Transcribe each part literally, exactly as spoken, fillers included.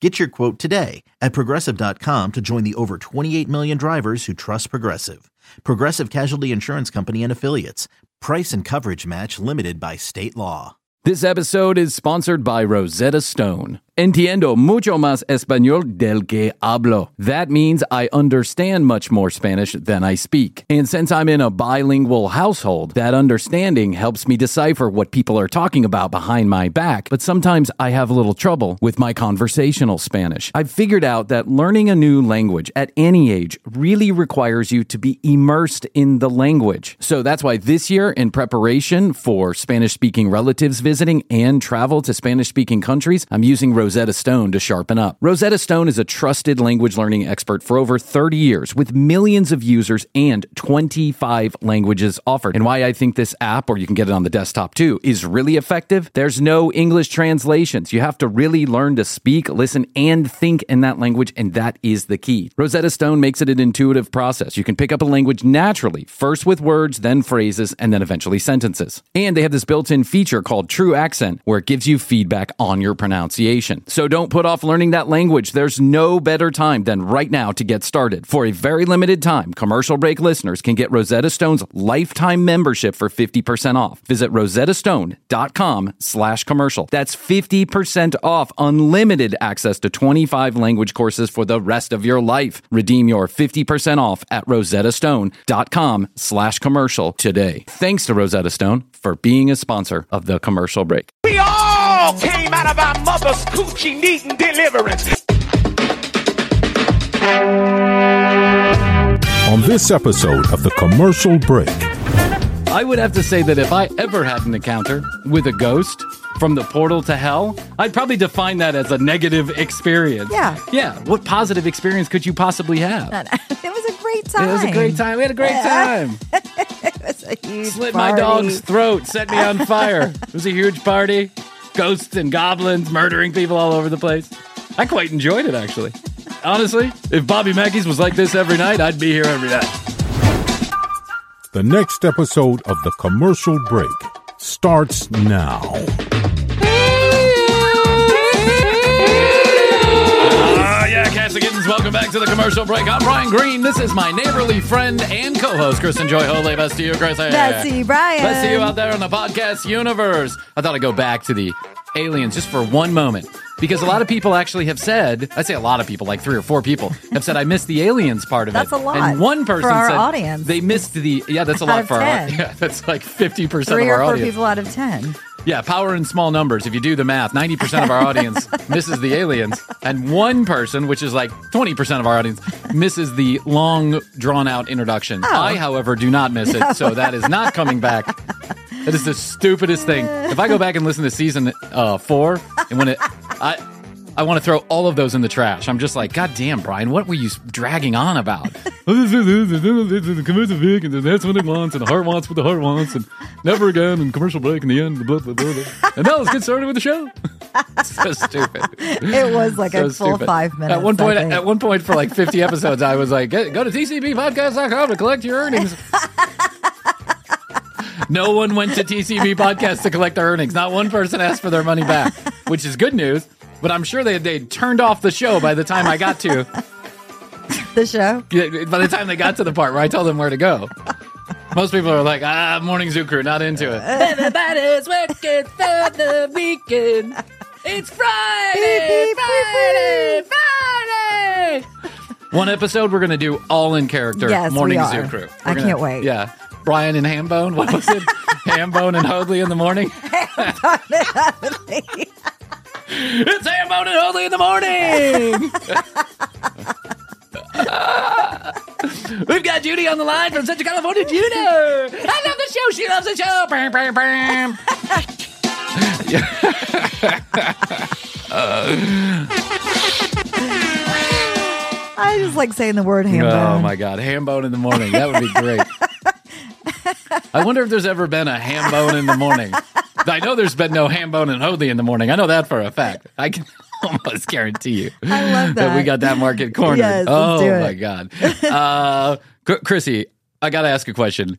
Get your quote today at Progressive dot com to join the over twenty-eight million drivers who trust Progressive. Progressive Casualty Insurance Company and Affiliates. Price and coverage match limited by state law. This episode is sponsored by Rosetta Stone. Entiendo mucho más español del que hablo. That means I understand much more Spanish than I speak. And since I'm in a bilingual household, that understanding helps me decipher what people are talking about behind my back. But sometimes I have a little trouble with my conversational Spanish. I've figured out that learning a new language at any age really requires you to be immersed in the language. So that's why this year, in preparation for Spanish-speaking relatives visiting and travel to Spanish-speaking countries, I'm using Rosetta Stone to sharpen up. Rosetta Stone is a trusted language learning expert for over thirty years with millions of users and twenty-five languages offered. And why I think this app, or you can get it on the desktop too, is really effective: there's no English translations. You have to really learn to speak, listen, and think in that language, and that is the key. Rosetta Stone makes it an intuitive process. You can pick up a language naturally, first with words, then phrases, and then eventually sentences. And they have this built-in feature called True Accent, where it gives you feedback on your pronunciation. So don't put off learning that language. There's no better time than right now to get started. For a very limited time, commercial break listeners can get Rosetta Stone's lifetime membership for fifty percent off. Visit rosettastone.com slash commercial. That's fifty percent off unlimited access to twenty-five language courses for the rest of your life. Redeem your fifty percent off at rosettastone.com slash commercial today. Thanks to Rosetta Stone for being a sponsor of the commercial break. We all came out of our mother's coochie needing deliverance. On this episode of The Commercial Break, I would have to say that if I ever had an encounter with a ghost from the portal to hell, I'd probably define that as a negative experience. Yeah. Yeah. What positive experience could you possibly have? It was a great time. It was a great time. We had a great time. It was a huge Slit party. My dog's throat, set me on fire. It was a huge party. Ghosts and goblins murdering people all over the place. I quite enjoyed it, actually. Honestly, if Bobby Mackey's was like this every night, I'd be here every night. The next episode of The Commercial Break starts now. Ah, uh, yeah, cats and kittens, welcome back to The Commercial Break. I'm Bryan Green. This is my neighborly friend and co-host, Chris and Joy Hoadley. Best to you, Chris. Best to you, Bryan. Best to you out there in the podcast universe. I thought I'd go back to the aliens just for one moment, because a lot of people actually have said, I say a lot of people, like three or four people, have said, I missed the aliens part of it. That's a lot. And one person for our said audience. They missed the, yeah, that's a lot for ten. Our yeah, that's like fifty percent three of our audience. Three or four audience. People out of ten. Yeah, power in small numbers. If you do the math, ninety percent of our audience misses the aliens. And one person, which is like twenty percent of our audience, misses the long, drawn-out introduction. Oh. I, however, do not miss no. it, so that is not coming back. That is the stupidest thing. If I go back and listen to season uh, four, and when it, I, I want to throw all of those in the trash. I'm just like, God damn, Bryan, what were you dragging on about? Commercial break, and that's what it wants, and the heart wants what the heart wants, and never again, and commercial break, and the end, blah, blah, blah, blah. And now let's get started with the show. So stupid. It was like so a full stupid. five minutes. At one point, at one point for like fifty episodes, I was like, go to T C B podcast dot com to collect your earnings. No one went to T C B podcast to collect their earnings. Not one person asked for their money back, which is good news. But I'm sure they they turned off the show by the time I got to the show. By the time they got to the part where I told them where to go, most people are like, "Ah, morning zoo crew, not into it." Everybody's working for the weekend. It's Friday, Friday, Friday. One episode we're gonna do all in character. Yes, morning we are. Zoo crew. We're I gonna, can't wait. Yeah. Bryan and Hambone. What was it? Hambone and Hoadley in the morning? Hambone and Hoadley. It's Hambone and Hoadley in the morning. We've got Judy on the line from Central California. Judy. I love the show. She loves the show. Bam, bam, bam. I just like saying the word Hambone. Oh, my God. Hambone in the morning. That would be great. I wonder if there's ever been a Hambone in the morning. I know there's been no Hambone and Hoadley in the morning. I know that for a fact. I can almost guarantee you. I love that. That we got that market cornered. Yes, oh, my God. Uh, Krissy, I got to ask a question.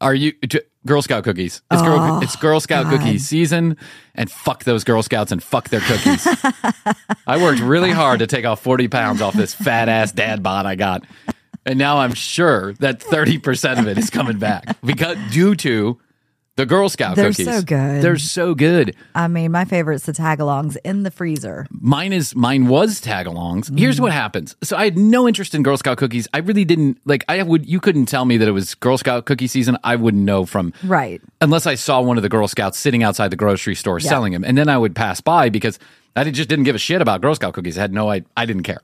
Are you t- Girl Scout cookies? It's, oh, Girl, it's Girl Scout God. cookie season, and fuck those Girl Scouts and fuck their cookies. I worked really hard to take off forty pounds off this fat ass dad bod I got, and now I'm sure that thirty percent of it is coming back because due to the Girl Scout They're cookies. They're so good. They're so good. I mean, my favorite's the Tagalongs in the freezer. Mine is mine was Tagalongs. Mm. Here's what happens. So I had no interest in Girl Scout cookies. I really didn't like I would you couldn't tell me that it was Girl Scout cookie season. I wouldn't know from Right. Unless I saw one of the Girl Scouts sitting outside the grocery store yeah. selling them. And then I would pass by because I just didn't give a shit about Girl Scout cookies. I had no I I didn't care.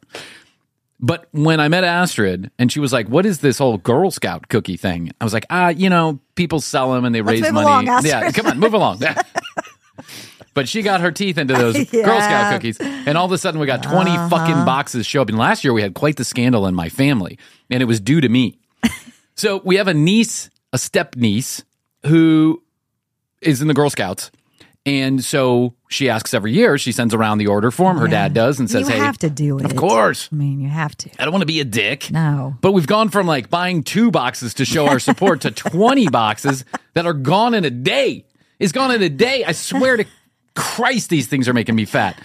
But when I met Astrid and she was like, what is this whole Girl Scout cookie thing? I was like, ah, you know, people sell them and they Let's raise move money. Along, Astrid. Yeah, come on, move along. But she got her teeth into those yeah. Girl Scout cookies. And all of a sudden we got twenty uh-huh. fucking boxes show up. And last year we had quite the scandal in my family and it was due to me. So we have a niece, a step niece, who is in the Girl Scouts. And so she asks every year, she sends around the order form, her yeah. dad does, and says, you hey. You have to do it. Of course. I mean, you have to. I don't want to be a dick. No. But we've gone from like buying two boxes to show our support to twenty boxes that are gone in a day. It's gone in a day. I swear to Christ, these things are making me fat.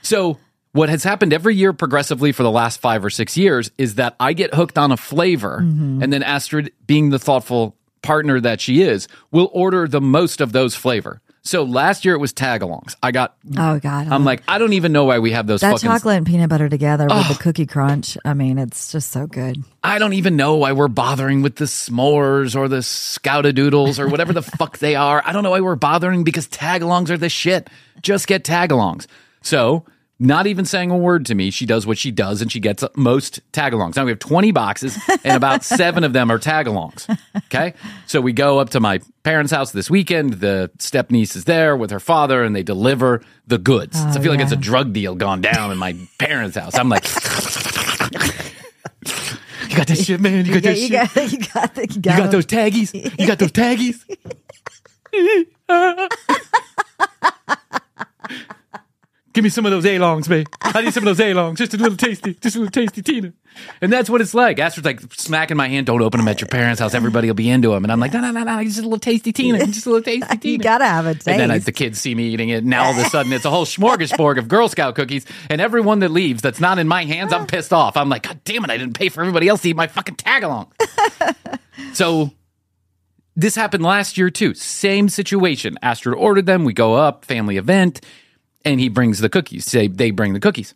So what has happened every year progressively for the last five or six years is that I get hooked on a flavor, mm-hmm. and then Astrid, being the thoughtful partner that she is, will order the most of those flavor. So last year it was Tagalongs. I got. Oh God! I'm like, I don't even know why we have those. That fucking chocolate and peanut butter together oh. with the cookie crunch. I mean, it's just so good. I don't even know why we're bothering with the s'mores or the scoutadoodles or whatever the fuck they are. I don't know why we're bothering because Tagalongs are the shit. Just get Tagalongs. So, not even saying a word to me, she does what she does and she gets most Tagalongs. Now we have twenty boxes and about seven of them are Tagalongs. Okay? So we go up to my parents' house this weekend. The stepniece is there with her father and they deliver the goods. Oh, so I feel yeah. like it's a drug deal gone down in my parents' house. I'm like, you got that shit, man. You got yeah, that you shit. Got, you, got the, you, got you got those taggies. You got those taggies. Give me some of those A-longs, babe. I need some of those A-longs. Just a little tasty. Just a little tasty, Tina. And that's what it's like. Astrid's like smacking my hand. Don't open them at your parents' house. Everybody will be into them. And I'm like, no, no, no, no. Just a little tasty, Tina. Just a little tasty, Tina. You got to have a taste. And then I, the kids see me eating it. And now all of a sudden it's a whole smorgasbord of Girl Scout cookies. And everyone that leaves that's not in my hands, I'm pissed off. I'm like, God damn it. I didn't pay for everybody else to eat my fucking tag-along. So this happened last year, too. Same situation. Astrid ordered them. We go up. Family event. And he brings the cookies. They, they bring the cookies.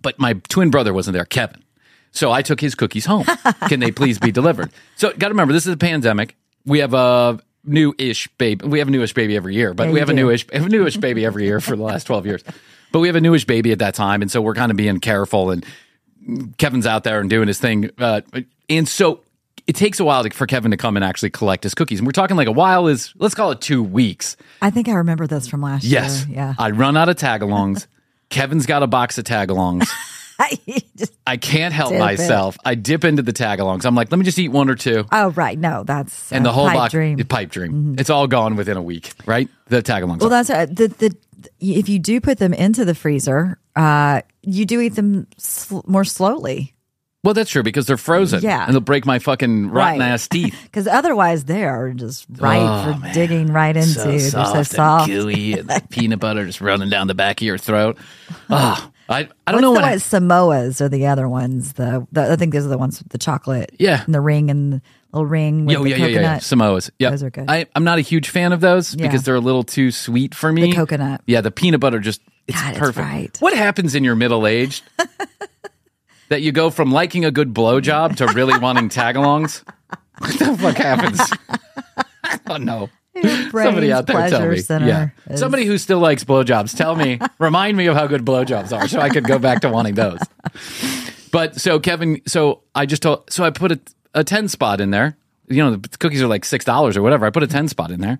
But my twin brother wasn't there, Kevin. So I took his cookies home. Can they please be delivered? So got to remember, this is a pandemic. We have a new-ish baby. We have a newish baby every year. But yeah, we have a newish, a newish baby every year for the last twelve years. But we have a newish baby at that time. And so we're kind of being careful. And Kevin's out there and doing his thing. Uh, and so it takes a while to, for Kevin to come and actually collect his cookies. And we're talking like a while is, let's call it two weeks. I think I remember this from last yes. year. Yes. Yeah. I run out of Tagalongs. Kevin's got a box of Tagalongs. I can't help myself. It. I dip into the Tagalongs. I'm like, let me just eat one or two. Oh, right. No, that's and the whole pipe box, dream. Pipe dream. Mm-hmm. It's all gone within a week, right? The Tagalongs. Well, that's right. The, the, if you do put them into the freezer, uh, you do eat them sl- more slowly. Well, that's true because they're frozen. Yeah. And they'll break my fucking rotten right. ass teeth. Because otherwise they are just right oh, for man. digging right into. So they're soft so soft. And gooey and like peanut butter just running down the back of your throat. Oh, I, I don't What's know what. I- Samoas are the other ones. The, the I think those are the ones with the chocolate. Yeah. And the ring and the little ring with Yo, the yeah, coconut. Yeah, yeah, yeah. Samoas. Yep. Those are good. I, I'm not a huge fan of those yeah. because they're a little too sweet for me. The coconut. Yeah, the peanut butter just, it's God, perfect. It's right. What happens in your middle age? That you go from liking a good blowjob to really wanting tagalongs? What the fuck happens? I don't know. Somebody out there tell me. Yeah. Is... Somebody who still likes blowjobs, tell me, remind me of how good blowjobs are so I could go back to wanting those. But so Kevin, so I just told, so I put a, a ten spot in there. You know, the cookies are like six dollars or whatever. I put a ten spot in there.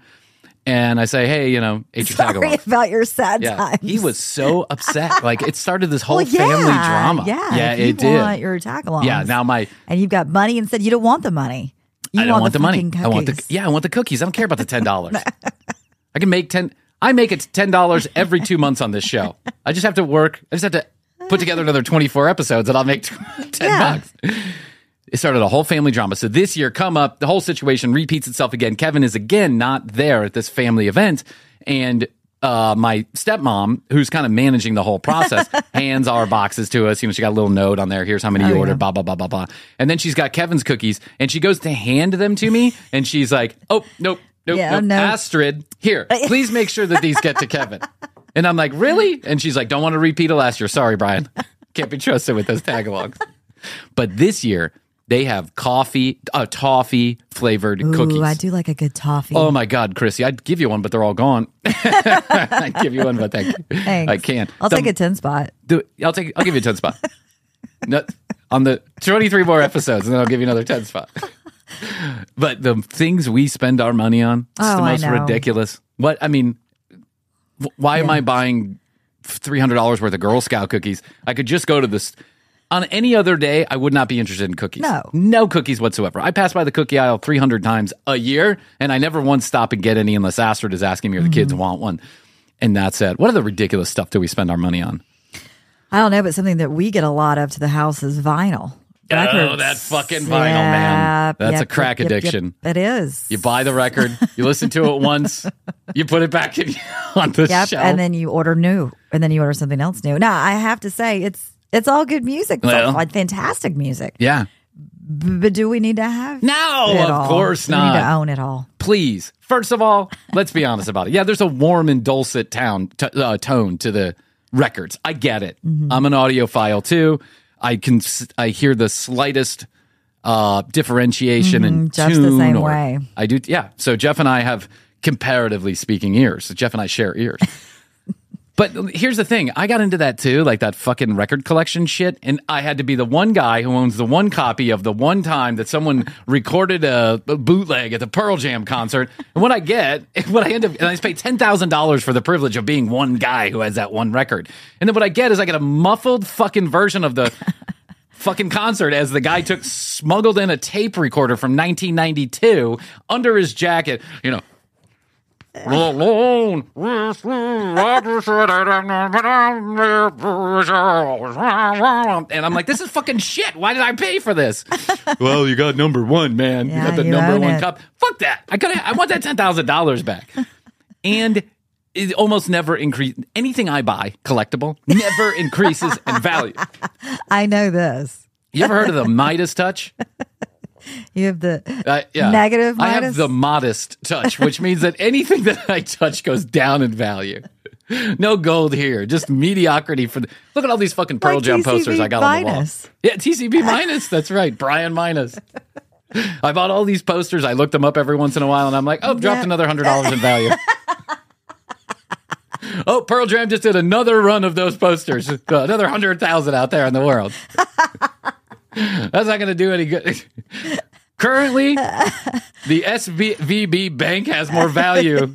And I say, hey, you know, ate your Sorry tagalong. about your sad yeah. times. He was so upset. Like, it started this whole well, yeah, family drama. Yeah, yeah, it did. You want your tagalongs. Yeah, now my... And you've got money and said you don't want the money. You I don't want, want the, the money. Cookies. I want the yeah. I want the cookies. I don't care about the ten dollars. I can make ten. I make it ten dollars every two months on this show. I just have to work. I just have to put together another twenty-four episodes, and I'll make ten yeah. bucks. It started a whole family drama. So this year, come up, the whole situation repeats itself again. Kevin is again not there at this family event, and uh, my stepmom, who's kind of managing the whole process, hands our boxes to us. You know, she got a little note on there. Here's how many oh, you ordered, yeah. blah, blah, blah, blah, blah. And then she's got Kevin's cookies, and she goes to hand them to me, and she's like, oh, nope, nope, yeah, nope. No. Astrid, here, please make sure that these get to Kevin. And I'm like, really? And she's like, don't want to repeat it last year. Sorry, Brian. Can't be trusted with those tagalongs. But this year, they have coffee, uh, toffee flavored Ooh, cookies. I do like a good toffee. Oh my God, Krissy, I'd give you one, but they're all gone. I'd give you one, but thank you. Thanks. I can't. I'll so, take a ten spot. Do, I'll take. I'll give you a ten spot. No, on the twenty-three more episodes, and then I'll give you another ten spot. But the things we spend our money on, it's oh, the most ridiculous. What I mean, why yeah. am I buying three hundred dollars worth of Girl Scout cookies? I could just go to this. On any other day, I would not be interested in cookies. No. No cookies whatsoever. I pass by the cookie aisle three hundred times a year, and I never once stop and get any unless Astrid is asking me or the mm-hmm. kids want one. And that's it. What other ridiculous stuff do we spend our money on? I don't know, but something that we get a lot of to the house is vinyl. Records. Oh, that fucking vinyl, yeah, man. That's yep, a crack yep, addiction. Yep, yep, it is. You buy the record, you listen to it once, you put it back in, on the yep, shelf. And then you order new, and then you order something else new. Now, I have to say, it's... It's all good music, well, like fantastic music. Yeah. B- but do we need to have No, it of all? course not. We need to own it all. Please. First of all, let's be honest about it. Yeah, there's a warm and dulcet town, t- uh, tone to the records. I get it. Mm-hmm. I'm an audiophile, too. I can. I hear the slightest uh, differentiation mm-hmm. in Jeff's tune. Jeff's the same or, way. I do. Yeah. So Jeff and I have, comparatively speaking, ears. So Jeff and I share ears. But here's the thing. I got into that, too, like that fucking record collection shit. And I had to be the one guy who owns the one copy of the one time that someone recorded a bootleg at the Pearl Jam concert. And what I get, what I end up, and I just pay ten thousand dollars for the privilege of being one guy who has that one record. And then what I get is I get a muffled fucking version of the fucking concert as the guy took, smuggled in a tape recorder from nineteen ninety-two under his jacket, you know. And I'm like, this is fucking shit. Why did I pay for this? Well, you got number one, man. Yeah, you got the you number one it. cup. Fuck that. I gotta, I want that ten thousand dollars back. And it almost never increases. Anything I buy, collectible, never increases in value. I know this. You ever heard of the Midas touch? You have the uh, yeah. negative Midas? I have the modest touch, which means that anything that I touch goes down in value. No gold here, just mediocrity. For the, look at all these fucking Pearl like Jam T C B posters I got minus. on the wall. Yeah, T C B minus. That's right, Brian minus. I bought all these posters. I looked them up every once in a while, and I'm like, oh, dropped yeah. another hundred dollars in value. Oh, Pearl Jam just did another run of those posters. Uh, another hundred thousand out there in the world. That's not going to do any good. Currently, the S V B bank has more value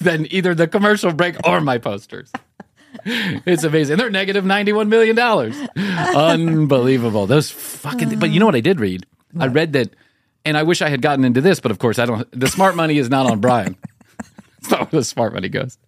than either the commercial break or my posters. It's amazing. They're negative ninety-one million dollars. Unbelievable. Those fucking... Th- but you know what I did read? What? I read that, and I wish I had gotten into this, but of course I don't... The smart money is not on Brian. It's not where the smart money goes.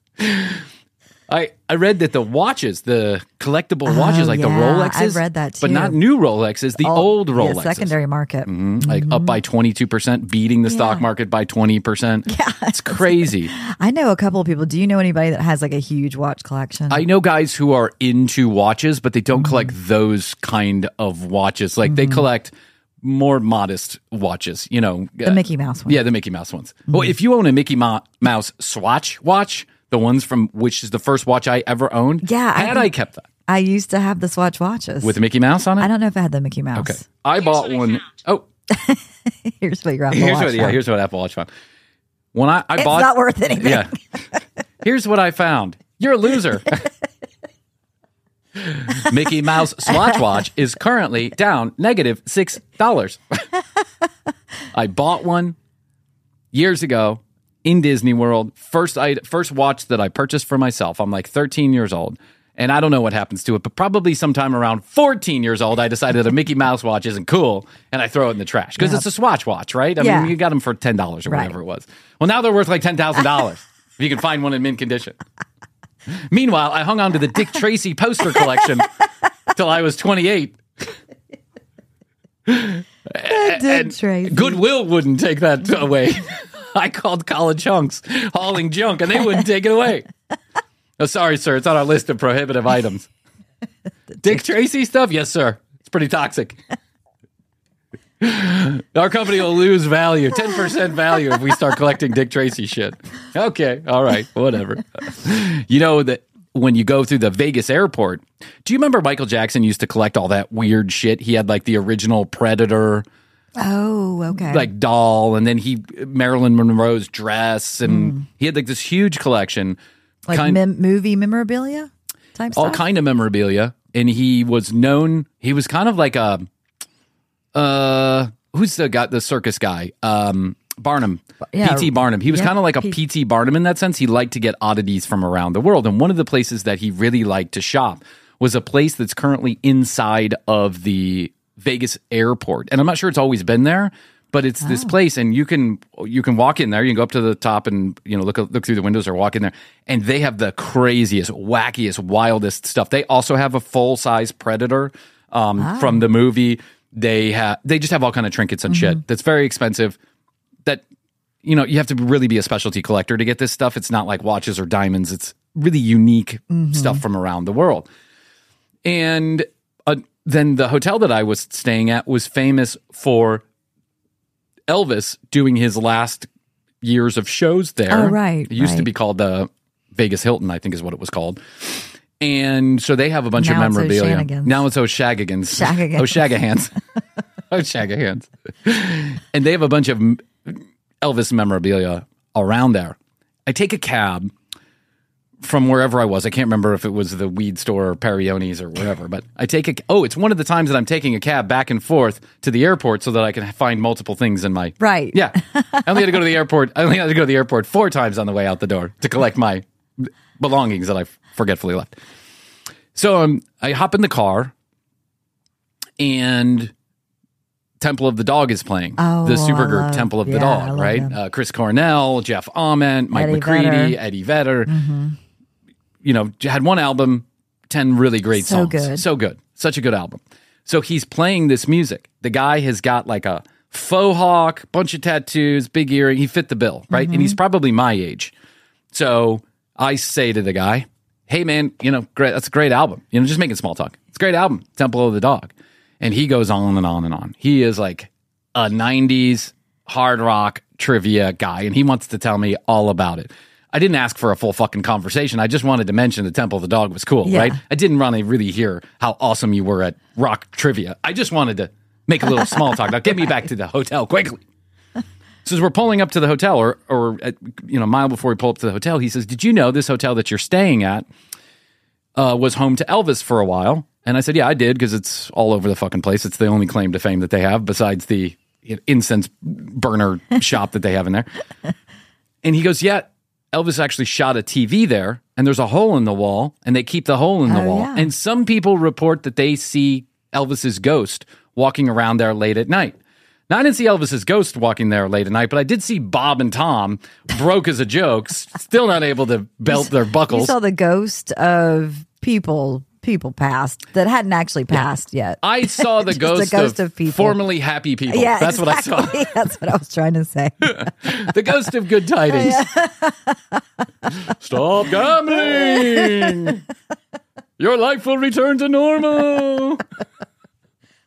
I, I read that the watches, the collectible watches, oh, like yeah, the Rolexes, I read that too. But not new Rolexes, the old, old Rolexes. Yeah, secondary market. Mm-hmm. Mm-hmm. Like up by twenty-two percent, beating the yeah. stock market by twenty percent. Yeah. It's crazy. I know a couple of people. Do you know anybody that has like a huge watch collection? I know guys who are into watches, but they don't mm-hmm. collect those kind of watches. Like mm-hmm. they collect more modest watches, you know. The Mickey Mouse ones. Yeah, the Mickey Mouse ones. Mm-hmm. Well, if you own a Mickey Mo- Mouse Swatch watch, the ones from which is the first watch I ever owned. Yeah. Had I, I kept that. I used to have the Swatch watches. With Mickey Mouse on it? I don't know if I had the Mickey Mouse. Okay. I here's bought one. Oh. Here's what your Apple here's Watch what, Yeah, here's what Apple Watch found. When I, I it's bought. It's not worth anything. Yeah. Here's what I found. You're a loser. Mickey Mouse Swatch watch is currently down negative six dollars. I bought one years ago. In Disney World, first I first watch that I purchased for myself. I'm like thirteen years old. And I don't know what happens to it, but probably sometime around fourteen years old, I decided a Mickey Mouse watch isn't cool, and I throw it in the trash. Because yeah. it's a Swatch watch, right? I yeah. mean, you got them for ten dollars or whatever right. it was. Well, now they're worth like ten thousand dollars if you can find one in mint condition. Meanwhile, I hung on to the Dick Tracy poster collection till I was twenty-eight. Dick Tracy. Goodwill wouldn't take that away. I called College Hunks hauling junk, and they wouldn't take it away. Oh, sorry, sir. It's on our list of prohibitive items. Dick, Dick Tracy stuff? Yes, sir. It's pretty toxic. Our company will lose value, ten percent value, if we start collecting Dick Tracy shit. Okay. All right. Whatever. You know that when you go through the Vegas airport, do you remember Michael Jackson used to collect all that weird shit? He had like the original Predator. Oh, okay. Like doll, and then he Marilyn Monroe's dress, and mm. he had like this huge collection. Like kind, mem- movie memorabilia type stuff? All kind of memorabilia. And he was known, he was kind of like a, uh, who's the guy, the circus guy? Um, Barnum, yeah, P T Barnum. He was yeah, kind of like a P T Barnum in that sense. He liked to get oddities from around the world. And one of the places that he really liked to shop was a place that's currently inside of the Vegas airport. And I'm not sure it's always been there, but it's oh. this place, and you can you can walk in there. You can go up to the top and you know look look through the windows or walk in there, and they have the craziest, wackiest, wildest stuff. They also have a full size Predator um, oh. from the movie. They have they just have all kind of trinkets and mm-hmm. shit that's very expensive. That you know you have to really be a specialty collector to get this stuff. It's not like watches or diamonds. It's really unique mm-hmm. stuff from around the world. And uh, then the hotel that I was staying at was famous for Elvis doing his last years of shows there. Oh, right. It used right. to be called the Vegas Hilton, I think is what it was called. And so they have a bunch now of memorabilia. It's now it's O'Shagigans. Shagigans. O'Shagahans. O'Shagahans. And they have a bunch of Elvis memorabilia around there. I take a cab from wherever I was. I can't remember if it was the weed store or Parioni's or wherever, but I take a, oh, it's one of the times that I'm taking a cab back and forth to the airport so that I can find multiple things in my, right. Yeah. I only had to go to the airport. I only had to go to the airport four times on the way out the door to collect my belongings that I forgetfully left. So um, I hop in the car and Temple of the Dog is playing. Oh, the supergroup love, Temple of yeah, the Dog, right? Uh, Chris Cornell, Jeff Ament, Mike Eddie McCready, Vedder. Eddie Vedder. Mm-hmm. You know, had one album, ten really great so songs. So good. So good. Such a good album. So he's playing this music. The guy has got like a faux hawk, bunch of tattoos, big earring. He fit the bill, right? Mm-hmm. And he's probably my age. So I say to the guy, hey, man, you know, great, that's a great album. You know, just making small talk. It's a great album, Temple of the Dog. And he goes on and on and on. He is like a nineties hard rock trivia guy, and he wants to tell me all about it. I didn't ask for a full fucking conversation. I just wanted to mention the Temple of the Dog was cool, yeah. right? I didn't really, really hear how awesome you were at rock trivia. I just wanted to make a little small talk. Now, get me back to the hotel quickly. So as we're pulling up to the hotel, or, or at, you know, a mile before we pull up to the hotel, he says, did you know this hotel that you're staying at uh, was home to Elvis for a while? And I said, yeah, I did, because it's all over the fucking place. It's the only claim to fame that they have, besides the incense burner shop that they have in there. And he goes, yeah. Elvis actually shot a T V there, and there's a hole in the wall, and they keep the hole in the oh, wall. Yeah. And some people report that they see Elvis's ghost walking around there late at night. Now, I didn't see Elvis's ghost walking there late at night, but I did see Bob and Tom, broke as a joke, still not able to belt their buckles. You saw the ghost of people people past that hadn't actually passed yeah. yet. I saw the ghost, ghost of, of people. Formerly happy people. Yeah, that's exactly. what I saw. That's what I was trying to say. The ghost of good tidings. Stop gambling. Your life will return to normal.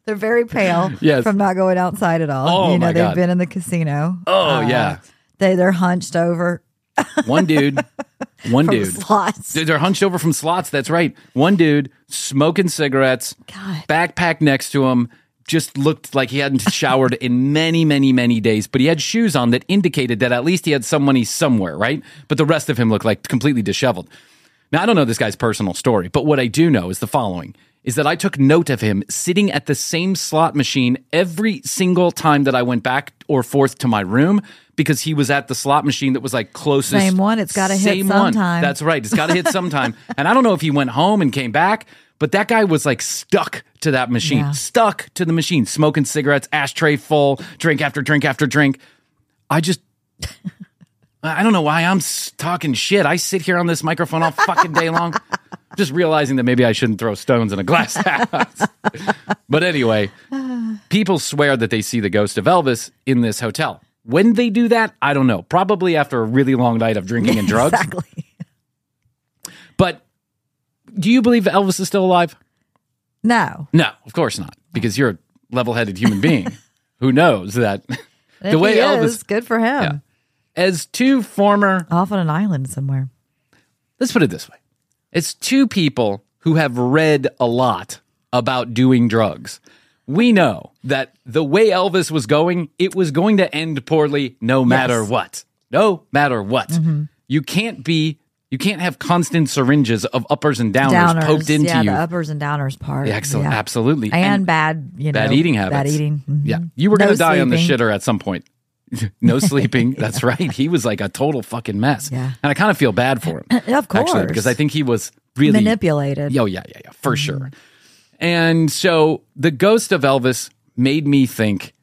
They're very pale yes. from not going outside at all. Oh, you know, my they've God. Been in the casino. Oh, uh, yeah. They, they're hunched over. One dude. One from dude. Slots. They're hunched over from slots. That's right. One dude smoking cigarettes, God. Backpack next to him, just looked like he hadn't showered in many, many, many days, but he had shoes on that indicated that at least he had some money somewhere, right? But the rest of him looked like completely disheveled. Now, I don't know this guy's personal story, but what I do know is the following, is that I took note of him sitting at the same slot machine every single time that I went back or forth to my room, because he was at the slot machine that was like closest. Same one. It's got to hit sometime. One. That's right. It's got to hit sometime. And I don't know if he went home and came back, but that guy was like stuck to that machine, yeah. stuck to the machine, smoking cigarettes, ashtray full, drink after drink after drink. I just... I don't know why I'm talking shit. I sit here on this microphone all fucking day long, just realizing that maybe I shouldn't throw stones in a glass house. But anyway, people swear that they see the ghost of Elvis in this hotel. When they do that, I don't know. Probably after a really long night of drinking and drugs. Exactly. But do you believe Elvis is still alive? No. No, of course not, because you're a level-headed human being who knows that the way Elvis is, good for him. Yeah. As two former... Off on an island somewhere. Let's put it this way. It's two people who have read a lot about doing drugs. We know that the way Elvis was going, it was going to end poorly no matter yes. what. No matter what. Mm-hmm. You can't be... You can't have constant syringes of uppers and downers, downers poked into yeah, you. Yeah, the uppers and downers part. Yeah, excellent. Yeah. Absolutely. And, and bad, you know... Bad eating habits. Bad eating. Mm-hmm. Yeah. You were no going to die on the shitter at some point. No sleeping. That's yeah. right. He was like a total fucking mess. Yeah. And I kind of feel bad for him. Of course. Actually, because I think he was really... Manipulated. Oh, yeah, yeah, yeah. For mm-hmm. sure. And so the ghost of Elvis made me think,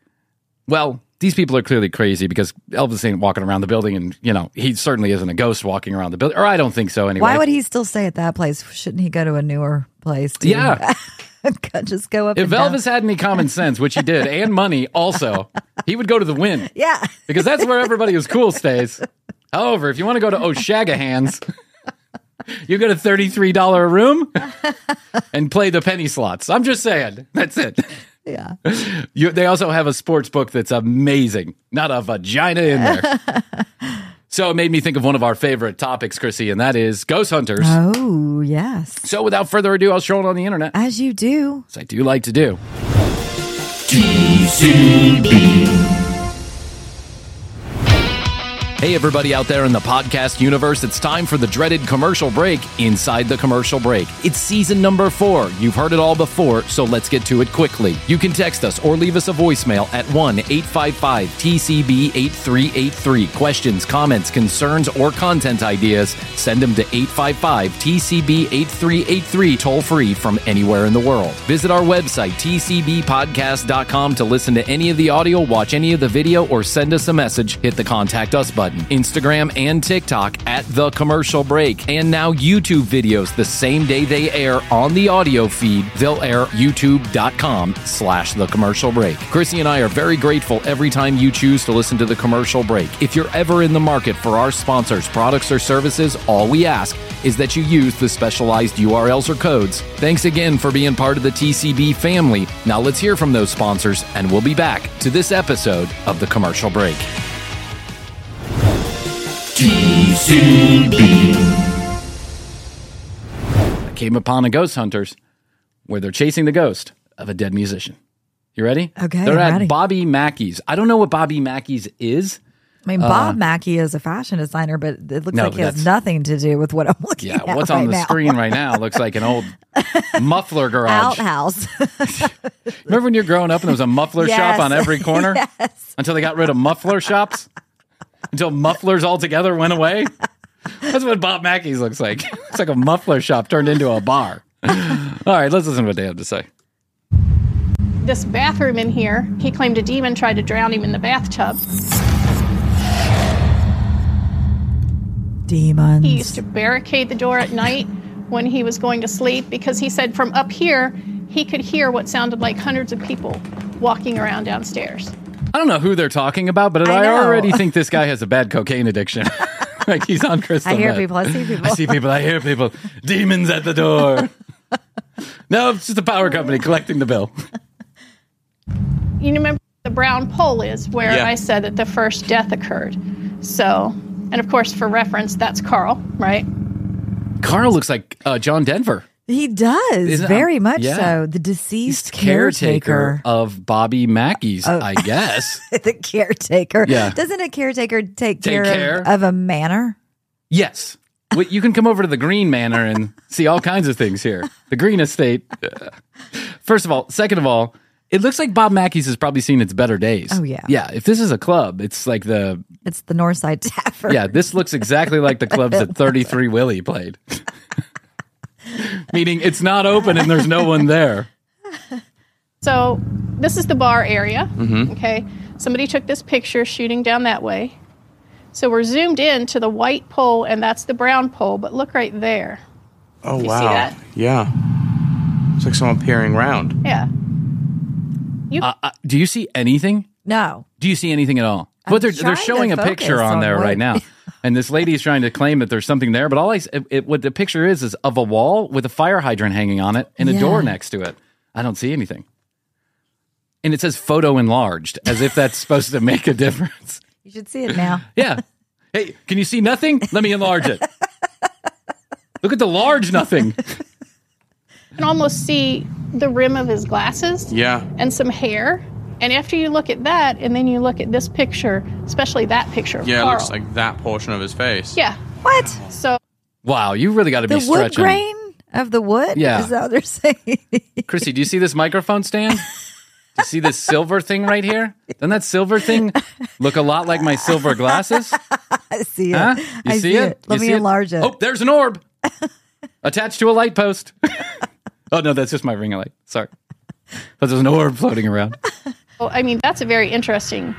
well, these people are clearly crazy because Elvis ain't walking around the building and, you know, he certainly isn't a ghost walking around the building. Or I don't think so anyway. Why would he still stay at that place? Shouldn't he go to a newer place? Too? Yeah. Just go up if and Elvis down. Had any common sense, which he did, and money also, he would go to the Wynn. Yeah. Because that's where everybody who's cool stays. However, if you want to go to O'Shagahan's, you go to thirty-three dollars a room and play the penny slots. I'm just saying. That's it. Yeah. You, they also have a sports book that's amazing. Not a vagina in there. So it made me think of one of our favorite topics, Krissy, and that is ghost hunters. Oh, yes. So without further ado, I'll scroll on the internet. As you do. As I do like to do. T C B. Hey, everybody out there in the podcast universe, it's time for the dreaded commercial break inside the commercial break. It's season number four. You've heard it all before, so let's get to it quickly. You can text us or leave us a voicemail at one eight five five T C B eight three eight three. Questions, comments, concerns, or content ideas, send them to eight five five T C B eight three eight three toll free from anywhere in the world. Visit our website, T C B podcast dot com, to listen to any of the audio, watch any of the video, or send us a message. Hit the contact us button. Instagram and TikTok at The Commercial Break. And now YouTube videos the same day they air on the audio feed. They'll air youtube.com slash The Commercial Break. Krissy and I are very grateful every time you choose to listen to The Commercial Break. If you're ever in the market for our sponsors, products, or services, all we ask is that you use the specialized U R Ls or codes. Thanks again for being part of the T C B family. Now let's hear from those sponsors, and we'll be back to this episode of The Commercial Break. I came upon a ghost hunters where they're chasing the ghost of a dead musician. You ready? Okay. They're at ready. Bobby Mackey's. I don't know what Bobby Mackey's is. I mean, Bob uh, Mackey is a fashion designer, but it looks no, like it has nothing to do with what I'm looking yeah, at. Yeah, what's right on the now. Screen right now looks like an old muffler garage. Outhouse. Remember when you were growing up and there was a muffler yes. shop on every corner? Yes. Until they got rid of muffler shops? Until mufflers altogether went away. That's what Bob Mackey's looks like. It's like a muffler shop turned into a bar. All right, let's listen to what they have to say. This bathroom in here, he claimed a demon tried to drown him in the bathtub. Demons. He used to barricade the door at night when he was going to sleep because he said from up here, he could hear what sounded like hundreds of people walking around downstairs. I don't know who they're talking about, but I, I already think this guy has a bad cocaine addiction. Like he's on crystal. I hear meth. people. I see people. I see people. I hear people. Demons at the door. No, it's just the power company collecting the bill. You remember the brown pole is where yeah. I said that the first death occurred. So, and of course, for reference, that's Carl, right? Carl looks like uh, John Denver. He does, Isn't, very much yeah. so. The deceased caretaker, caretaker of Bobby Mackey's, oh. I guess. The caretaker. Yeah. Doesn't a caretaker take, take care, care. Of, of a manor? Yes. Well, you can come over to the Green Manor and see all kinds of things here. The Green Estate. First of all. Second of all, It looks like Bob Mackey's has probably seen its better days. Oh, yeah. Yeah, if this is a club, it's like the... It's the Northside Tavern. Yeah, this looks exactly like the clubs that thirty-three Willie played. Meaning it's not open and there's no one there. So this is the bar area. Mm-hmm. Okay. Somebody took this picture shooting down that way. So we're zoomed in to the white pole, and that's the brown pole. But look right there. Oh, you wow. See that? Yeah. It's like someone peering around. Yeah. You... Uh, uh, do you see anything? No. Do you see anything at all? I'm but they're they're showing a picture on, on there what? right now, and this lady is trying to claim that there's something there. But all I it, it, what the picture is is of a wall with a fire hydrant hanging on it and yeah. a door next to it. I don't see anything, and it says "photo enlarged" as if that's supposed to make a difference. You should see it now. Yeah. Hey, can you see nothing? Let me enlarge it. Look at the large nothing. You can almost see the rim of his glasses yeah. and some hair. And after you look at that, and then you look at this picture, especially that picture of yeah, Carl. Yeah, it looks like that portion of his face. Yeah. What? So. Wow, you really got to be the stretching. The wood grain of the wood? Yeah. Is that what they're saying? Krissy, do you see this microphone stand? Do you see this silver thing right here? Doesn't that silver thing look a lot like my silver glasses? I see it. Huh? You I see, see it? it? Let you me enlarge it? it. Oh, there's an orb attached to a light post. Oh, no, that's just my ring of light. Sorry. But there's an orb floating around. Well, I mean, that's a very interesting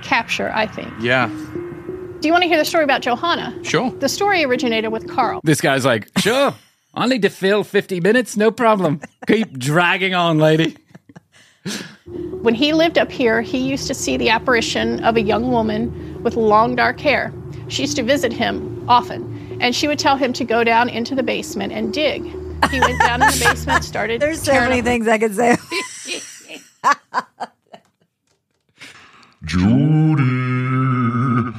capture, I think. Yeah. Do you want to hear the story about Johanna? Sure. The story originated with Carl. This guy's like, sure, I need to fill fifty minutes, no problem. Keep dragging on, lady. When he lived up here, he used to see the apparition of a young woman with long, dark hair. She used to visit him often, and she would tell him to go down into the basement and dig. He went down in the basement, started... There's so many things I could say. Judy.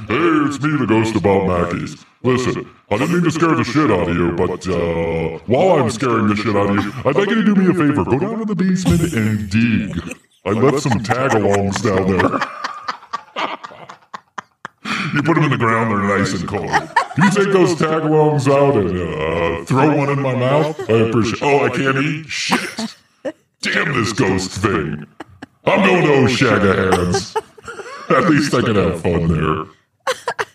Hey, it's me, the ghost of Bob Mackey's. Listen, I didn't mean to scare the shit out of you, but uh, while I'm scaring the shit out of you, I'd like you to do me a favor. Go down to the basement and dig. I left some Tagalongs down there. You put them in the ground, they're nice and cold. You take those Tagalongs out and uh, throw one in my mouth. I appreciate. Oh, I can't eat shit. Damn this ghost thing. I'm going to Oshaga Hands. At least I can have fun there.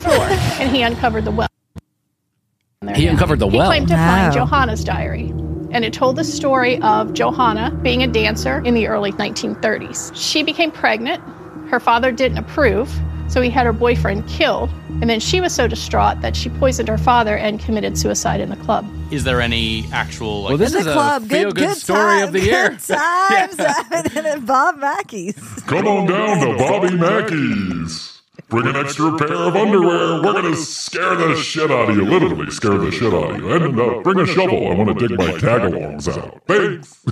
Sure. And he uncovered the well. He uncovered the well. He claimed to find Johanna's diary, and it told the story of Johanna being a dancer in the early nineteen thirties. She became pregnant. Her father didn't approve. So he had her boyfriend killed, and then she was so distraught that she poisoned her father and committed suicide in the club. Is there any actual... Like, well, this is a club. Good, good story time, of the good year. Good times happening at Bob Mackey's. Come on down to Bobby Mackey's. Bring an extra pair of underwear. We're going to scare the shit out of you. Literally scare the shit out of you. And uh, bring a shovel. I want to dig my tagalongs out. Thanks.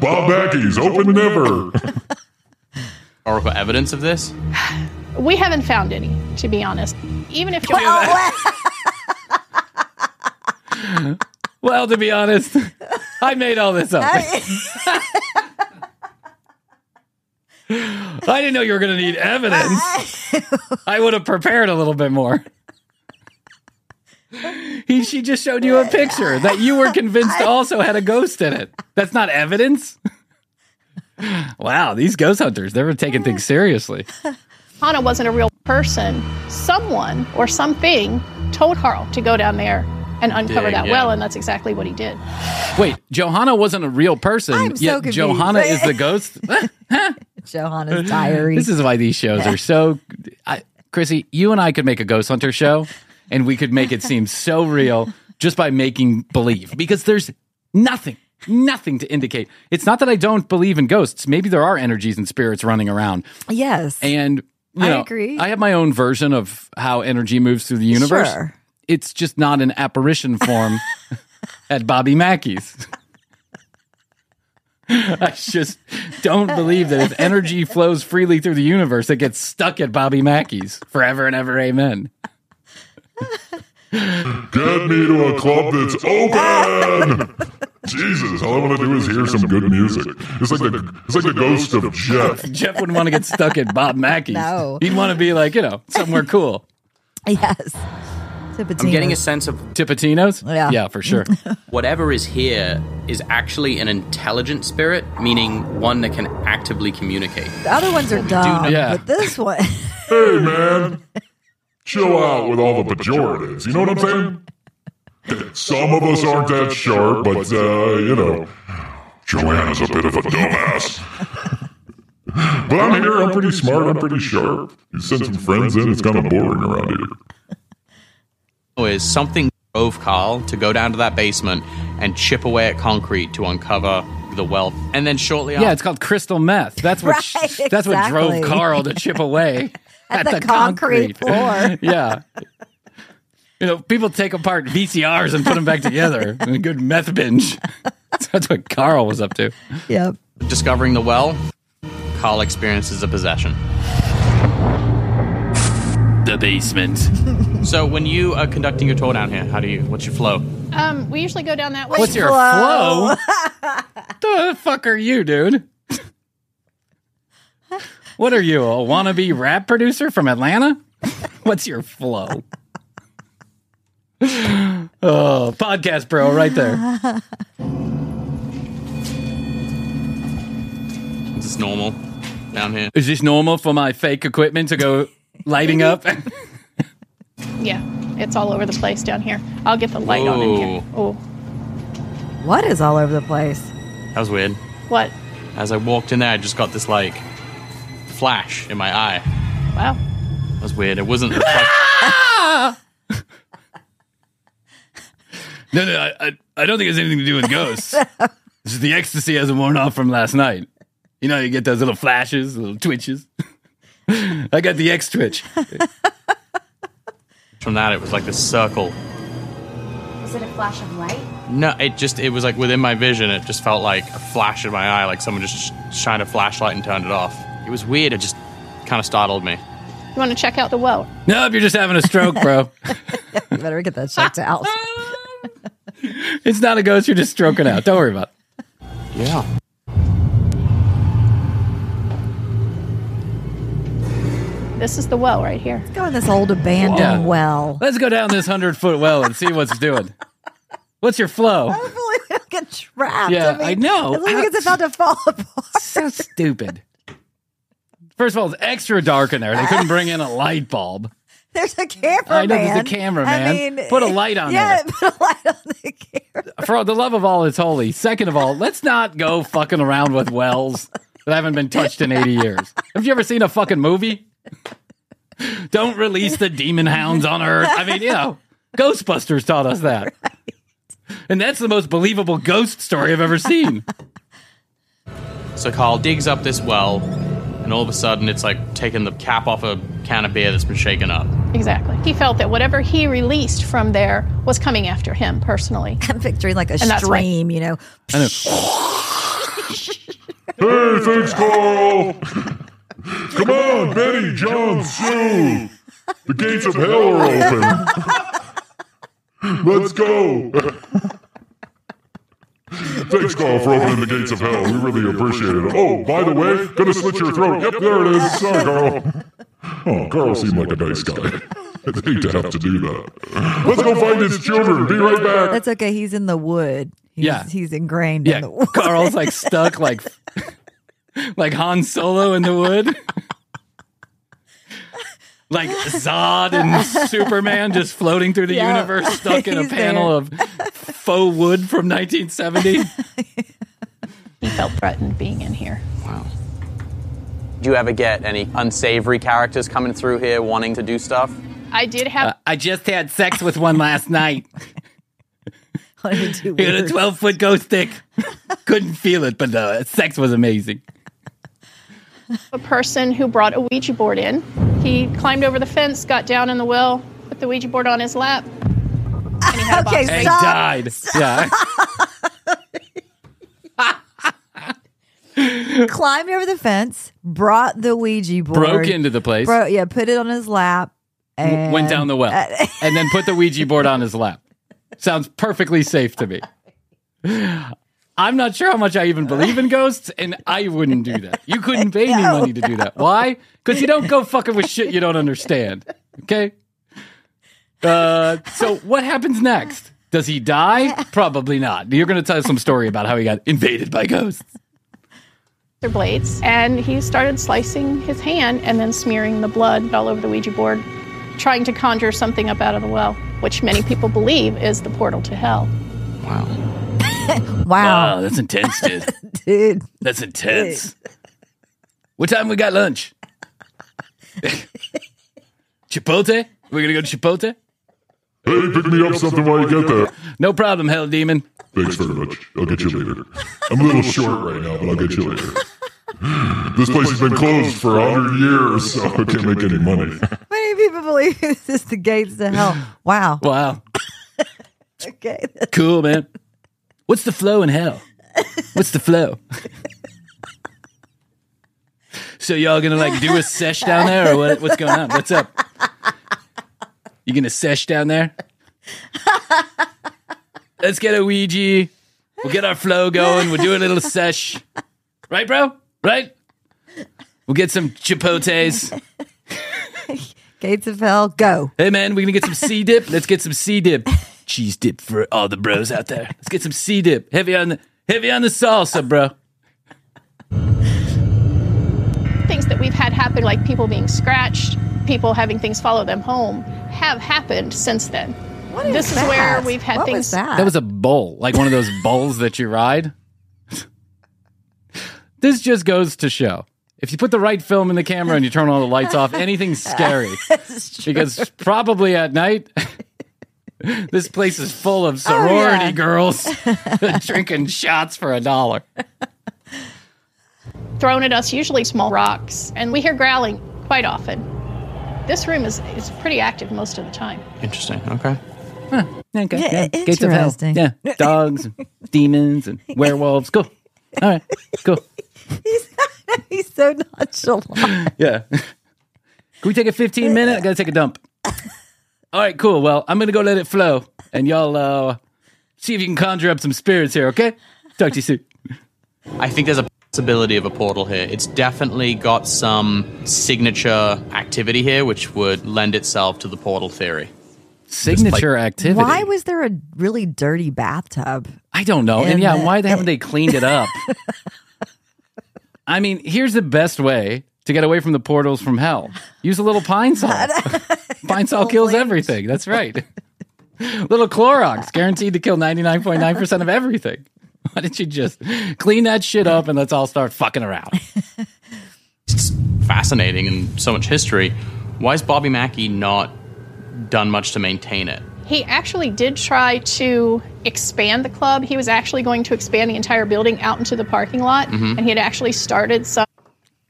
Bob Mackey's, open never. Oracle evidence of this? We haven't found any, to be honest. Even if... Well, well. well to be honest, I made all this up. I, I didn't know you were going to need evidence. I would have prepared a little bit more. He, she just showed you a picture that you were convinced also had a ghost in it. That's not evidence? Wow, these ghost hunters, they were taking things seriously. Hannah wasn't a real person. Someone or something told Carl to go down there and uncover Dang, that yeah. well, and that's exactly what he did. Wait, Johanna wasn't a real person, I'm yet so confused. Johanna is the ghost? Johanna's diary. This is why these shows are so... I, Krissy, you and I could make a ghost hunter show, and we could make it seem so real just by making believe, because there's nothing. Nothing to indicate. It's not that I don't believe in ghosts. Maybe there are energies and spirits running around. Yes. And you know, I agree. I have my own version of how energy moves through the universe. Sure. It's just not an apparition form at Bobby Mackey's. I just don't believe that if energy flows freely through the universe, it gets stuck at Bobby Mackey's forever and ever. Amen. Get me to a club that's open! Jesus, all I want to do is hear some good music. It's like the, it's like the ghost of Jeff. Jeff wouldn't want to get stuck at Bob Mackey's. No. He'd want to be like, you know, somewhere cool. Yes. Tipitina's. I'm getting a sense of... Tipitina's? Yeah. Yeah, for sure. Whatever is here is actually an intelligent spirit, meaning one that can actively communicate. The other ones are dumb, do, yeah. but this one... Hey, man. Chill out with all the pejoratives. You know what I'm saying? Some of us aren't that sharp, but, uh, you know, Joanna's a bit of a dumbass. But I'm here, I'm pretty smart, I'm pretty sharp. You sent some friends in, it's kind of boring around here. Anyways, something drove Carl to go down to that basement and chip away at concrete to uncover the wealth. And then shortly after... Yeah, it's called crystal meth. That's what, right, exactly. That's what drove Carl to chip away at, at the, the concrete, concrete floor. Yeah. You know, people take apart V C Rs and put them back together in a good meth binge. That's what Carl was up to. Yep. Discovering the well, Carl experiences a possession. The basement. So when you are conducting your tour down here, how do you, what's your flow? Um, we usually go down that way. What's your flow? The fuck are you, dude? What are you, a wannabe rap producer from Atlanta? What's your flow? Oh, podcast bro right there. Is this normal down here? Is this normal for my fake equipment to go lighting up? Yeah, it's all over the place down here. I'll get the light Whoa. on in here. Oh, what is all over the place? That was weird. What? As I walked in there, I just got this like flash in my eye. Wow. That was weird. It wasn't the flash. No, no, I, I, I don't think it has anything to do with ghosts. It's just the ecstasy hasn't worn off from last night. You know, you get those little flashes, little twitches. I got the X twitch. From that, it was like this circle. Was it a flash of light? No, it just, it was like within my vision. It just felt like a flash in my eye, like someone just shined a flashlight and turned it off. It was weird. It just kind of startled me. You want to check out the well? No, if you're just having a stroke, bro. You better get that checked out. It's not a ghost, you're just stroking out. Don't worry about it. Yeah. This is the well right here. Let's go in this old abandoned Whoa. well. Let's go down this one hundred foot well and see what's doing. What's your flow? Hopefully we don't get trapped. Yeah, I, mean, I know. It looks like it's about to fall apart. So stupid. First of all, it's extra dark in there. They couldn't bring in a light bulb. There's a cameraman. I know there's a cameraman. I mean, put a light on yeah, there. Yeah, put a light on the camera. For the love of all that's holy. Second of all, let's not go fucking around with wells that haven't been touched in eighty years. Have you ever seen a fucking movie? Don't release the demon hounds on Earth. I mean, you know, Ghostbusters taught us that. Right. And that's the most believable ghost story I've ever seen. So Carl digs up this well. And all of a sudden, it's like taking the cap off a can of beer that's been shaken up. Exactly. He felt that whatever he released from there was coming after him personally. I'm picturing like a and stream, you know. I know. Hey, thanks, Carl. Come on, Betty, John, Sue. The gates of hell are open. Let's go. Thanks, Carl, for opening the gates of hell. We really appreciate it. Oh, by the way, gonna slit your throat. Yep, there it is. Sorry, Carl. Oh, Carl seemed like a nice guy. I'd hate to have to do that. Let's go find his children. Be right back. That's okay. He's in the wood. He's, yeah. He's ingrained yeah. in the wood. Carl's like stuck like, like Han Solo in the wood. Like Zod and Superman just floating through the yeah. universe, stuck in a panel there. Of faux wood from nineteen seventy. He felt threatened being in here. Wow. Do you ever get any unsavory characters coming through here wanting to do stuff? I did have... Uh, I just had sex with one last night. What are you doing? He had a twelve-foot ghost stick. Couldn't feel it, but the sex was amazing. A person who brought a Ouija board in. He climbed over the fence, got down in the well, put the Ouija board on his lap, and he had a box. Okay, stop, he died. Stop. Yeah. Climbed over the fence, brought the Ouija board. Broke into the place. Bro- yeah, put it on his lap. And went down the well. And then put the Ouija board on his lap. Sounds perfectly safe to me. I'm not sure how much I even believe in ghosts, and I wouldn't do that. You couldn't pay no, me money to no. do that. Why? Because you don't go fucking with shit you don't understand. Okay? Uh, so what happens next? Does he die? Probably not. You're going to tell us some story about how he got invaded by ghosts. Their blades, and he started slicing his hand and then smearing the blood all over the Ouija board, trying to conjure something up out of the well, which many people believe is the portal to hell. Wow. wow. Wow, that's intense, dude. dude. That's intense. Dude. What time we got lunch? Chipotle? We're going to go to Chipotle? Hey, pick me up something while you get there. No problem, Hell Demon. Thanks very much. I'll get you later. I'm a little short right now, but I'll get you later. This place has been closed for one hundred years, so I can't make any money. Many people believe this is the gates to hell. Wow. Wow. Okay. Cool, man. What's the flow in hell? What's the flow? So y'all going to like do a sesh down there, or what? What's going on? What's up? You going to sesh down there? Let's get a Ouija. We'll get our flow going. We'll do a little sesh. Right, bro? Right? We'll get some Chipotles. Gates of hell, go. Hey, man, we're going to get some C-dip. Let's get some C-dip. Cheese dip for all the bros out there. Let's get some C-dip. Heavy on the heavy on the salsa, bro. Things that we've had happen, like people being scratched, people having things follow them home, have happened since then. What is this that? Is where we've had what things. Was that? That was a bowl, like one of those bowls that you ride. This just goes to show. If you put the right film in the camera and you turn all the lights off, anything's scary. That's true. Because probably at night, this place is full of sorority oh, yeah. girls drinking shots for a dollar. Thrown at us, usually small rocks, and we hear growling quite often. This room is, is pretty active most of the time. Interesting. Okay. Huh. Okay. Yeah, yeah. Gates of hell. Yeah. Dogs and demons and werewolves. Cool. All right. Cool. He's, he's so nonchalant. Yeah. Can we take a fifteen minute? I got to take a dump. All right. Cool. Well, I'm going to go let it flow. And y'all uh, see if you can conjure up some spirits here. Okay. Talk to you soon. I think there's a possibility of a portal here. It's definitely got some signature activity here, which would lend itself to the portal theory. Signature like, activity. Why was there a really dirty bathtub? I don't know. And yeah, the, why haven't they cleaned it up? I mean, here's the best way to get away from the portals from hell. Use a little pine saw. Pine saw kills everything. That's right. Little Clorox, guaranteed to kill ninety-nine point nine percent of everything. Why don't you just clean that shit up and let's all start fucking around? It's fascinating and so much history. Why is Bobby Mackey not done much to maintain it? He actually did try to expand the club. He was actually going to expand the entire building out into the parking lot, mm-hmm. and he had actually started some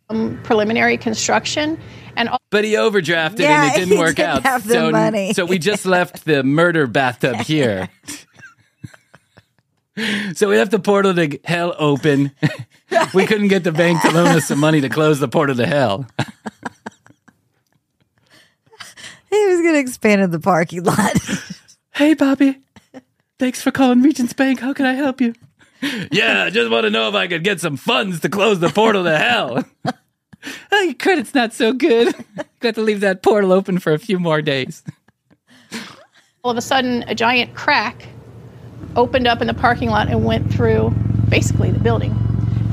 um, preliminary construction. And all- but he overdrafted yeah, and it didn't work didn't out. Have the so, money. So we just left the murder bathtub here. So we left the portal to hell open. We couldn't get the bank to loan us some money to close the portal to hell. He was going to expand in the parking lot. Hey, Bobby. Thanks for calling Regent's Bank. How can I help you? Yeah, I just want to know if I could get some funds to close the portal to hell. Oh, your credit's not so good. Got to leave that portal open for a few more days. All of a sudden, a giant crack opened up in the parking lot and went through basically the building.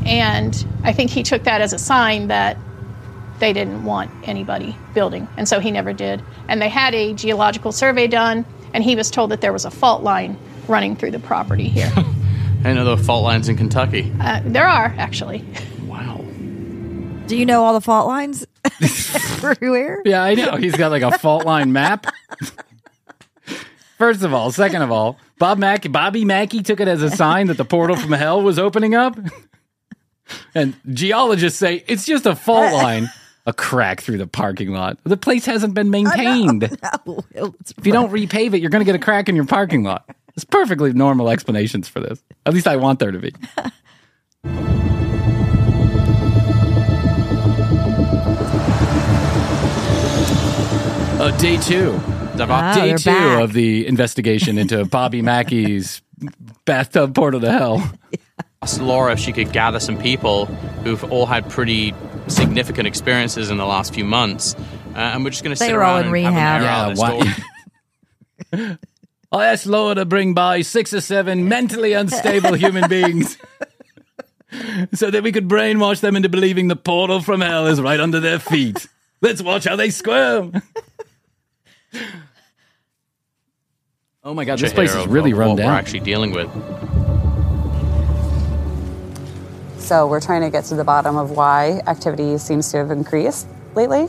And I think he took that as a sign that they didn't want anybody building, and so he never did. And they had a geological survey done, and he was told that there was a fault line running through the property here. I know the fault lines in Kentucky. Uh, there are, actually. Wow. Do you know all the fault lines everywhere? Yeah, I know. He's got like a fault line map. First of all. Second of all, Bob Mackey, Bobby Mackey took it as a sign that the portal from hell was opening up. And geologists say it's just a fault line. A crack through the parking lot. The place hasn't been maintained. No, no, if you don't repave it, you're going to get a crack in your parking lot. There's perfectly normal explanations for this. At least I want there to be. Oh, day two. Ah, day two back. Of the investigation into Bobby Mackey's bathtub portal to hell. Yeah. Asked Laura if she could gather some people who've all had pretty significant experiences in the last few months, uh, and we're just going to sit around and rehab. Have an hour yeah, on this story. I asked Loa to bring by six or seven mentally unstable human beings so that we could brainwash them into believing the portal from hell is right under their feet. Let's watch how they squirm. Oh my God, this place is really run down. What we're actually dealing with. So we're trying to get to the bottom of why activity seems to have increased lately.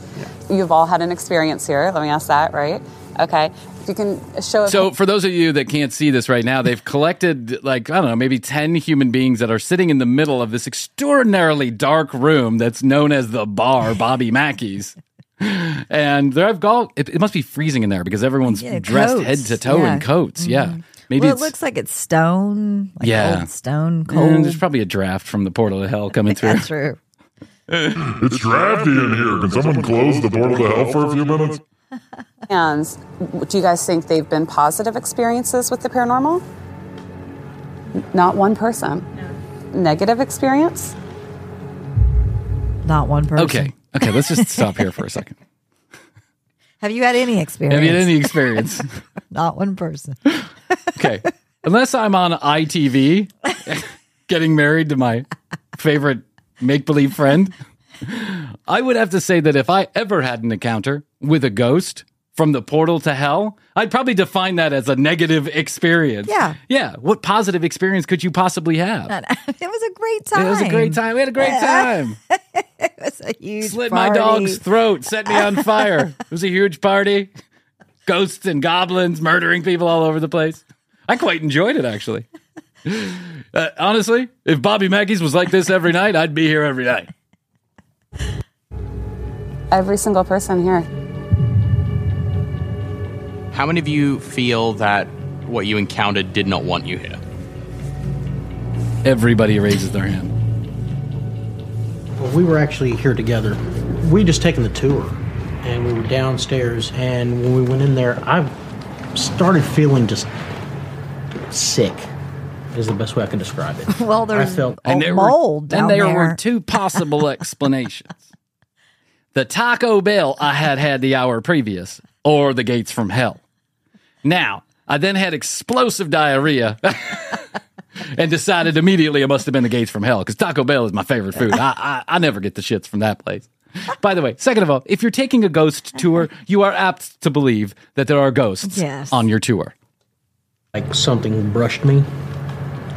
Yeah. You've all had an experience here. Let me ask that, right? Okay. If you can show... So for those of you that can't see this right now, they've collected, like, I don't know, maybe ten human beings that are sitting in the middle of this extraordinarily dark room that's known as the bar, Bobby Mackey's. And there I've got... It, it must be freezing in there because everyone's yeah, dressed coats. head to toe yeah. in coats. Mm-hmm. Yeah. Maybe well, it looks like it's stone, like yeah. old stone cold. And there's probably a draft from the portal to hell coming through. That's true. It's drafty in here. Can someone close the portal to hell for a few minutes? And do you guys think they've been positive experiences with the paranormal? Not one person. No. Negative experience? Not one person. Okay. Okay, let's just stop here for a second. Have you had any experience? Have you had any experience? Not one person. Okay. Unless I'm on I T V getting married to my favorite make-believe friend, I would have to say that if I ever had an encounter with a ghost from the portal to hell, I'd probably define that as a negative experience. Yeah. Yeah. What positive experience could you possibly have? It was a great time. It was a great time. We had a great time. It was a huge Slit party. Slit my dog's throat. Set me on fire. It was a huge party. Ghosts and goblins murdering people all over the place. I quite enjoyed it, actually. Uh, honestly, if Bobby Mackey's was like this every night, I'd be here every night. Every single person here. How many of you feel that what you encountered did not want you here? Everybody raises their hand. Well, we were actually here together. We just taken the tour. And we were downstairs, and when we went in there, I started feeling just sick, is the best way I can describe it. Well, there's I felt and there mold were, down And there, there were two possible explanations. The Taco Bell I had had the hour previous, or the gates from hell. Now, I then had explosive diarrhea and decided immediately it must have been the gates from hell, because Taco Bell is my favorite food. I, I, I never get the shits from that place. By the way, second of all, if you're taking a ghost tour, you are apt to believe that there are ghosts yes. on your tour. Like something brushed me,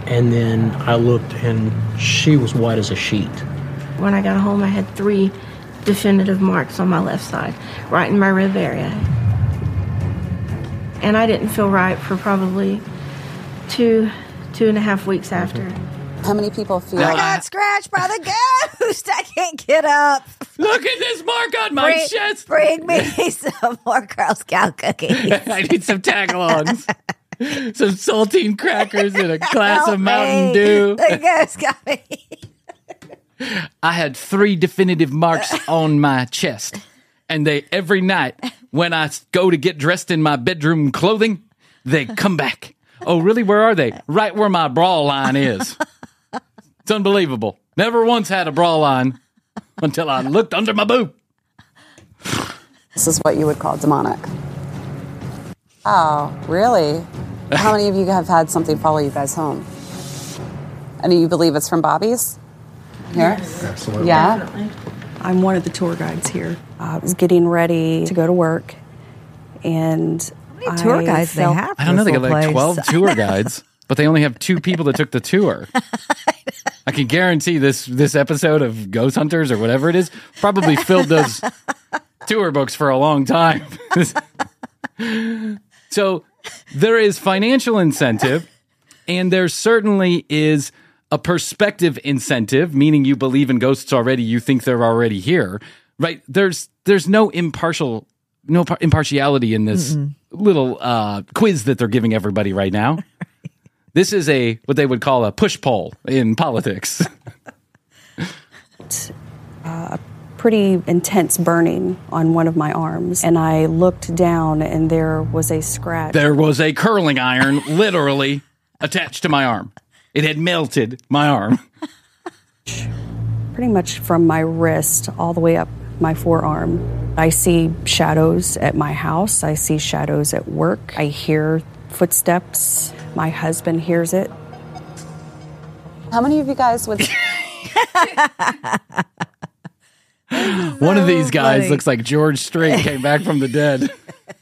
and then I looked, and she was white as a sheet. When I got home, I had three definitive marks on my left side, right in my rib area. And I didn't feel right for probably two, two and a half weeks after. Mm-hmm. How many people feel I got scratched by the ghost? I can't get up. Look at this mark on my bring, chest. Bring me some more Girl Scout cookies. I need some Tagalongs, some saltine crackers, and a glass Help of Mountain me. Dew. The ghost got me. I had three definitive marks on my chest, and they every night when I go to get dressed in my bedroom clothing, they come back. Oh, really? Where are they? Right where my bra line is. It's unbelievable. Never once had a bra line until I looked under my boob. This is what you would call demonic. Oh, really? How many of you have had something follow you guys home? And do you believe it's from Bobby's? Here? Yes. Absolutely. Yeah? Definitely. I'm one of the tour guides here. I was getting ready to go to work, and how many tour guides I they have? I don't know. They got like twelve tour guides. But they only have two people that took the tour. I can guarantee this this episode of Ghost Hunters or whatever it is probably filled those tour books for a long time. So there is financial incentive, and there certainly is a perspective incentive, meaning you believe in ghosts already, you think they're already here, right? There's there's no impartial no par- impartiality in this Mm-mm. little uh, quiz that they're giving everybody right now. This is a what they would call a push poll in politics. uh, pretty intense burning on one of my arms, and I looked down, and there was a scratch. There was a curling iron literally attached to my arm. It had melted my arm. Pretty much from my wrist all the way up my forearm. I see shadows at my house. I see shadows at work. I hear footsteps. My husband hears it. How many of you guys would... One of these guys looks like George Strait came back from the dead.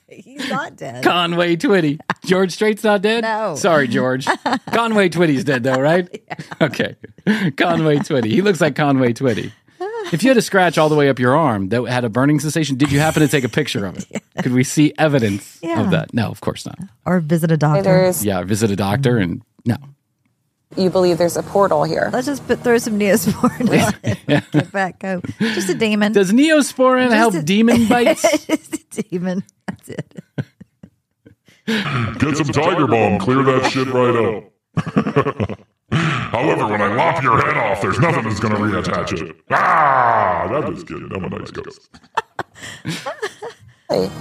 He's not dead. Conway Twitty. George Strait's not dead? No. Sorry, George. Conway Twitty's dead, though, right? Yeah. Okay. Conway Twitty. He looks like Conway Twitty. If you had a scratch all the way up your arm that had a burning sensation, did you happen to take a picture of it? Yeah. Could we see evidence yeah. of that? No, of course not. Or visit a doctor. There's... Yeah, visit a doctor and no. You believe there's a portal here. Let's just put, throw some Neosporin on it. Yeah. Get back home. Just a demon. Does Neosporin just help a, demon bites? Just a demon. That's it. Get some Tiger Balm. Clear that shit right up. However, when I lop your head off, there's nothing that's going to reattach it. Ah! That is good. I'm a nice ghost. Hey.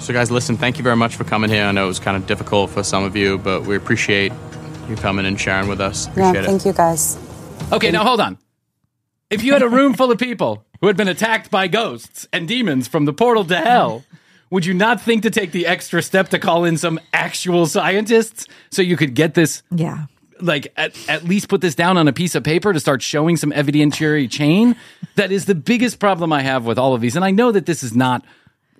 So guys, listen, thank you very much for coming here. I know it was kind of difficult for some of you, but we appreciate you coming and sharing with us. Appreciate yeah, thank it. You guys. Okay, now hold on. If you had a room full of people who had been attacked by ghosts and demons from the portal to hell, would you not think to take the extra step to call in some actual scientists so you could get this? Yeah. Like, at, at least put this down on a piece of paper to start showing some evidentiary chain? That is the biggest problem I have with all of these. And I know that this is not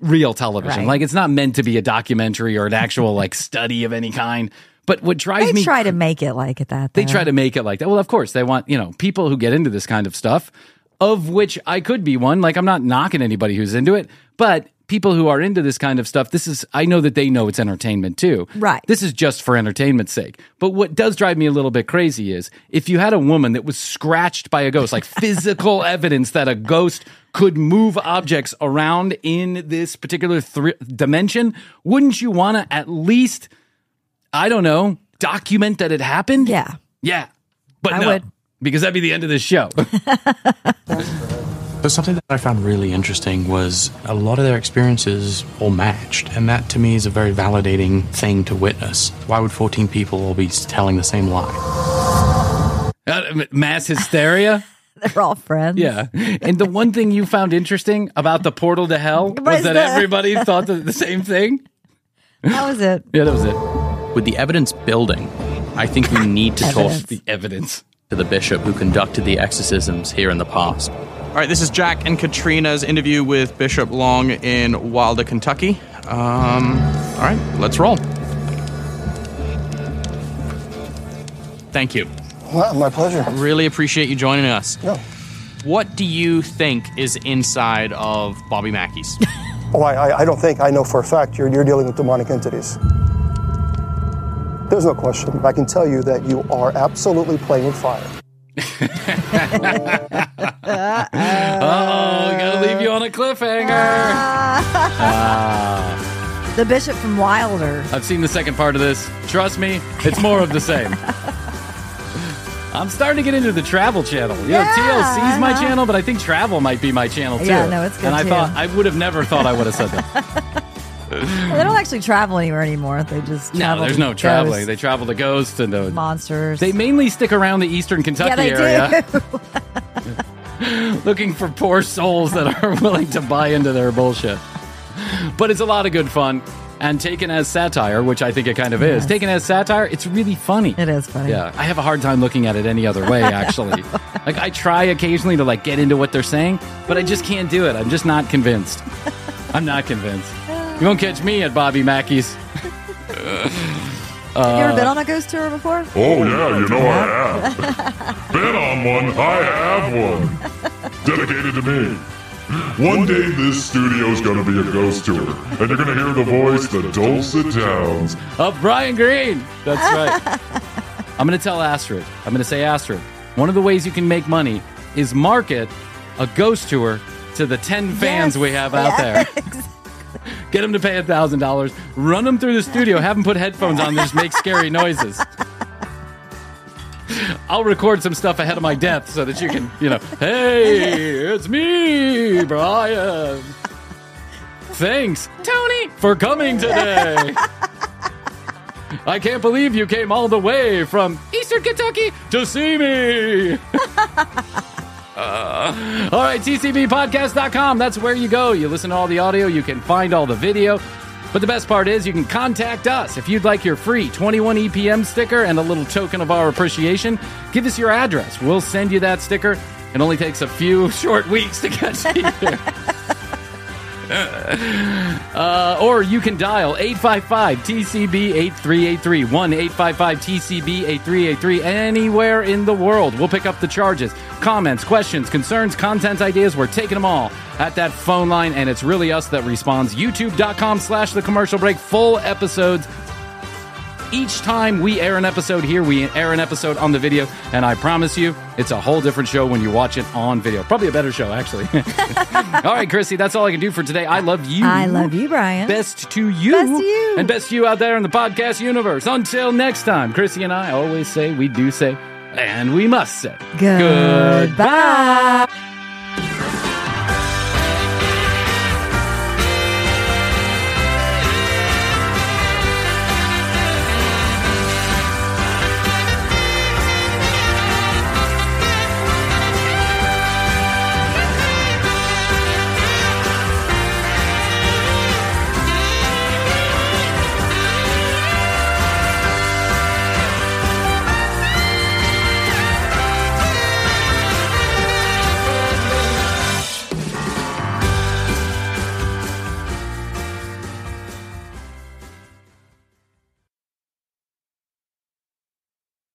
real television. Right. Like, it's not meant to be a documentary or an actual, like, study of any kind. But what drives they me... They try to make it like that, though. They try to make it like that. Well, of course, they want, you know, people who get into this kind of stuff, of which I could be one. Like, I'm not knocking anybody who's into it. But people who are into this kind of stuff, this is... I know that they know it's entertainment, too. Right. This is just for entertainment's sake. But what does drive me a little bit crazy is, if you had a woman that was scratched by a ghost, like physical evidence that a ghost could move objects around in this particular th- dimension, wouldn't you want to at least... I don't know, document that it happened? Yeah. Yeah. But I no, would. Because that'd be the end of this show. But something that I found really interesting was a lot of their experiences all matched. And that, to me, is a very validating thing to witness. Why would fourteen people all be telling the same lie? Uh, mass hysteria? They're all friends. Yeah. And the one thing you found interesting about the portal to hell was that everybody thought the, the same thing? That was it. Yeah, that was it. With the evidence building, I think we need to evidence. Talk the evidence to the bishop who conducted the exorcisms here in the past. All right, this is Jack and Katrina's interview with Bishop Long in Wilder, Kentucky. Um, all right, let's roll. Thank you. Well, my pleasure. Really appreciate you joining us. No. What do you think is inside of Bobby Mackey's? oh, I, I don't think. I know for a fact you're, you're dealing with demonic entities. There's no question. I can tell you that you are absolutely playing with fire. Uh-oh, gotta leave you on a cliffhanger. Uh, the Bishop from Wilder. I've seen the second part of this. Trust me, it's more of the same. I'm starting to get into the travel channel. You yeah, know, T L C's my channel, but I think travel might be my channel too. Yeah, no, it's good. And I too. thought I would have never thought I would have said that. Well, they don't actually travel anywhere anymore. They just travel. No, there's no traveling. Ghosts. They travel to ghosts and the monsters. They mainly stick around the eastern Kentucky yeah, they area. Do. Looking for poor souls that are willing to buy into their bullshit. But it's a lot of good fun. And taken as satire, which I think it kind of yes. is. Taken as satire, it's really funny. It is funny. Yeah. I have a hard time looking at it any other way, actually. Like, I try occasionally to, like, get into what they're saying, but I just can't do it. I'm just not convinced. I'm not convinced. You won't catch me at Bobby Mackey's. uh, have you ever been on a ghost tour before? Oh, yeah, you know I have. Been on one, I have one. Dedicated to me. One day this studio's going to be a ghost tour, and you're going to hear the voice, the dulcet tones of Bryan Green. That's right. I'm going to tell Astrid. I'm going to say, Astrid, one of the ways you can make money is market a ghost tour to the ten fans yes, we have out yes. there. Exactly. Get them to pay one thousand dollars, run them through the studio, have them put headphones on and just make scary noises. I'll record some stuff ahead of my death so that you can, you know, hey, it's me, Brian. Thanks, Tony, for coming today. I can't believe you came all the way from Eastern Kentucky to see me. Uh, All right, T C B podcast dot com. That's where you go. You listen to all the audio. You can find all the video. But the best part is you can contact us. If you'd like your free twenty-one E P M sticker and a little token of our appreciation, give us your address. We'll send you that sticker. It only takes a few short weeks to get to you. uh, or you can dial eight five five T C B eight three eight three, one eight five five T C B eight three eight three, anywhere in the world. We'll pick up the charges, comments, questions, concerns, content ideas. We're taking them all at that phone line, and it's really us that responds. YouTube.com slash the commercial break. Full episodes. Each time we air an episode here, we air an episode on the video, and I promise you, it's a whole different show when you watch it on video. Probably a better show, actually. All right, Krissy, that's all I can do for today. I love you. I love you, Bryan. Best to you. Best to you. And best to you out there in the podcast universe. Until next time, Krissy and I always say, we do say, and we must say, goodbye. Goodbye.